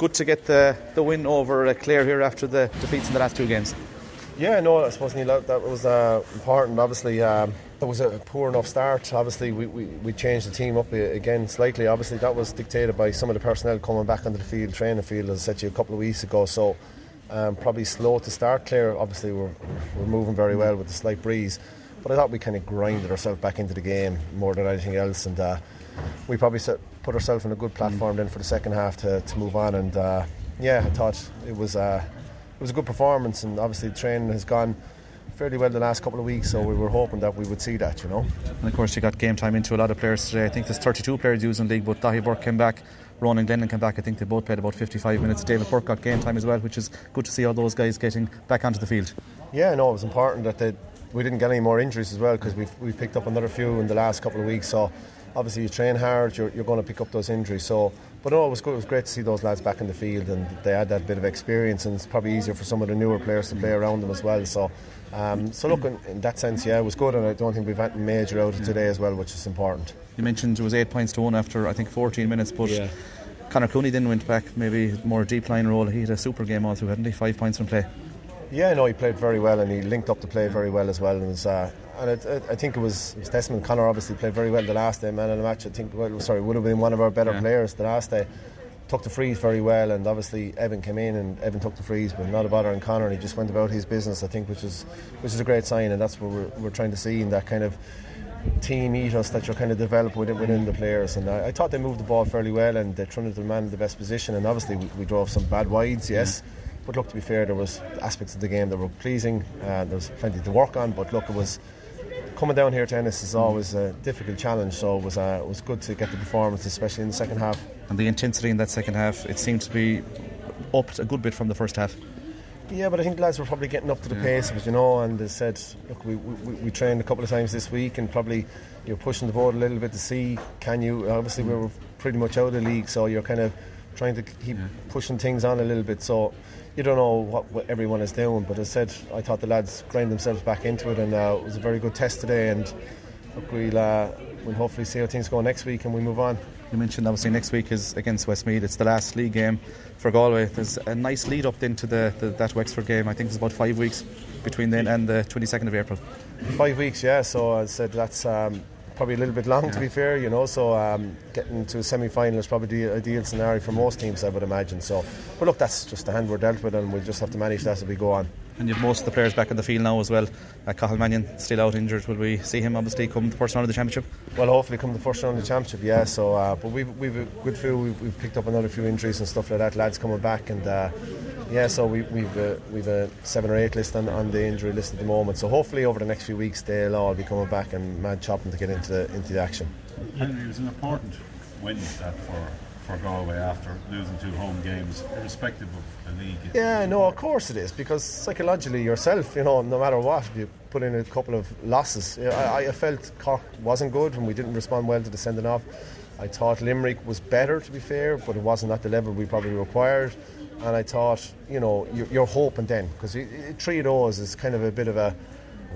good to get the win over Clare here after the defeats in the last two games. Yeah, no, I suppose, Neil, that was important. Obviously, that was a poor enough start. Obviously, we changed the team up again slightly. Obviously, that was dictated by some of the personnel coming back onto the field, training field, as I said to you a couple of weeks ago. So, probably slow to start. Clare, obviously, we're moving very well with the slight breeze. But I thought we kind of grinded ourselves back into the game more than anything else, and we probably put ourselves in a good platform then for the second half to move on. And I thought it was a good performance, and obviously the training has gone fairly well the last couple of weeks, so we were hoping that we would see that, you know. And of course you got game time into a lot of players today. I think there's 32 players using the league, but Dáithí Burke came back, Ronan Glennon came back. I think they both played about 55 minutes. David Burke got game time as well, which is good to see all those guys getting back onto the field. Yeah, no, it was important that we didn't get any more injuries as well, because we picked up another few in the last couple of weeks. So obviously you train hard, you're going to pick up those injuries. So, but no, it was good. It was great to see those lads back in the field, and they had that bit of experience, and it's probably easier for some of the newer players to play around them as well. So, look, in that sense, yeah, it was good, and I don't think we've had major out of today as well, which is important. You mentioned it was 8-1 after I think 14 minutes, but. Yeah. Conor Cooney then went back, maybe more deep line role. He had a super game all through, hadn't he? 5 points from play. Yeah, no, he played very well, and he linked up the play very well as well. And, I think it was Desmond Connor obviously played very well the last day, man of the match. I think would have been one of our better players the last day. Took the frees very well, and obviously Evan came in and Evan took the frees, but not a bother on Connor. And he just went about his business, I think, which is a great sign, and that's what we're trying to see in that kind of team ethos that you're kind of developing within the players. And I thought they moved the ball fairly well, and they turned into the man in the best position. And obviously we drove some bad wides, yes. Yeah. But look, to be fair, there was aspects of the game that were pleasing. There was plenty to work on. But look, it was coming down here to Ennis is always a difficult challenge. So it was good to get the performance, especially in the second half. And the intensity in that second half, it seemed to be upped a good bit from the first half. Yeah, but I think the lads were probably getting up to the pace of it, you know. And they said, look, we trained a couple of times this week, and probably you're pushing the board a little bit to see can you. Obviously, we were pretty much out of the league, so you're kind of trying to keep pushing things on a little bit. So you don't know what everyone is doing, but as I said, I thought the lads grind themselves back into it, and it was a very good test today, and look, we'll hopefully see how things go next week and we move on. You mentioned obviously next week is against Westmeath. It's the last league game for Galway. There's a nice lead up then to that Wexford game. I think there's about 5 weeks between then and the 22nd of April. 5 weeks, yeah. So as I said, that's probably a little bit long to be fair, you know, so getting to a semi-final is probably the ideal scenario for most teams, I would imagine. So, but look, that's just the hand we're dealt with, and we'll just have to manage that as we go on. And you have most of the players back in the field now as well. Cahill Mannion still out injured. Will we see him obviously come the first round of the championship? Well, hopefully come the first round of the championship, yeah. So, but we've a good few. We've picked up another few injuries and stuff like that. Lads coming back, and so we've a 7 or 8 list on the injury list at the moment. So hopefully over the next few weeks they'll all be coming back and mad chopping to get into the action. Henry, it was an important win that for Galway after losing 2 home games, irrespective of the league. Yeah, no, of course it is, because psychologically yourself, you know, no matter what, if you put in a couple of losses. I felt Cork wasn't good, and we didn't respond well to the sending off. I thought Limerick was better, to be fair, but it wasn't at the level we probably required. And I thought, you know, you're hoping then, because 3-0 is kind of a bit of a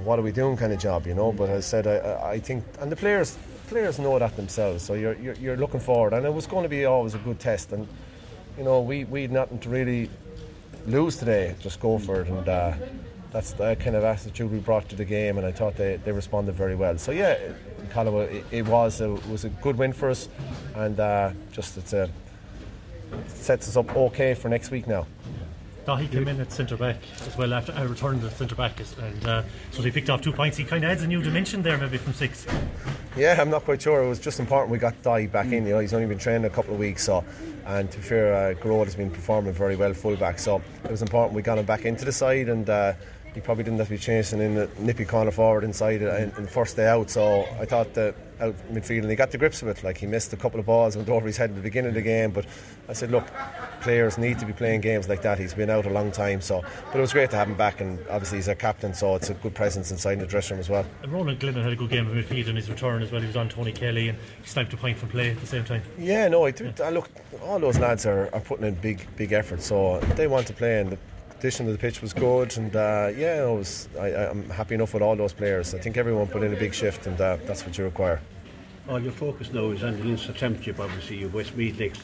what are we doing kind of job, you know. But as I said, I think, and the players know that themselves, so you're looking forward, and it was going to be always a good test. And you know, we had nothing to really lose today, just go for it, and that's the kind of attitude we brought to the game, and I thought they responded very well. So yeah, Galway, it was a good win for us, and it sets us up okay for next week now. Dáithí came in at centre-back as well after returning to centre-back, and so they picked off 2 points. He kind of adds a new dimension there, maybe from 6. Yeah, I'm not quite sure. It was just important we got Dáithí back in. You know, he's only been training a couple of weeks, so, and to be fair, Garrod has been performing very well full-back, so it was important we got him back into the side, and he probably didn't have to be chasing in the nippy corner forward inside in the first day out. So I thought that out midfield, and he got the grips of it. Like, he missed a couple of balls, went over his head at the beginning of the game, but I said, look, players need to be playing games like that. He's been out a long time, so, but it was great to have him back, and obviously he's our captain, so it's a good presence inside the dressing room as well. And Ronan Glennon had a good game of midfield in his return as well. He was on Tony Kelly, and he sniped a point from play at the same time. Yeah, no, I do. Yeah. Look, all those lads are putting in big effort, so they want to play, and the condition of the pitch was good, and I'm happy enough with all those players. I think everyone put in a big shift, and that's what you require. Your focus now is on the Leinster Championship. Obviously, you have Westmeath next.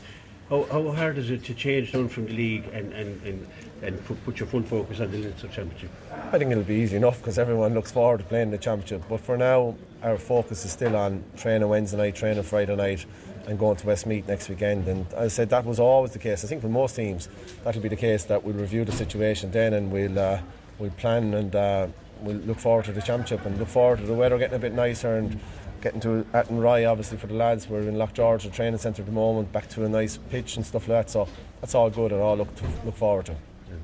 How hard is it to change down from the league and put your full focus on the Leinster Championship? I think it'll be easy enough because everyone looks forward to playing the Championship. But for now, our focus is still on training Wednesday night, training Friday night, and going to Westmeath next weekend. And as I said, that was always the case. I think for most teams, that'll be the case, that we'll review the situation then and we'll plan and we'll look forward to the Championship and look forward to the weather getting a bit nicer and getting to Athenry, obviously, for the lads. We're in Loughgeorge, the training centre at the moment, back to a nice pitch and stuff like that. So that's all good and all look forward to.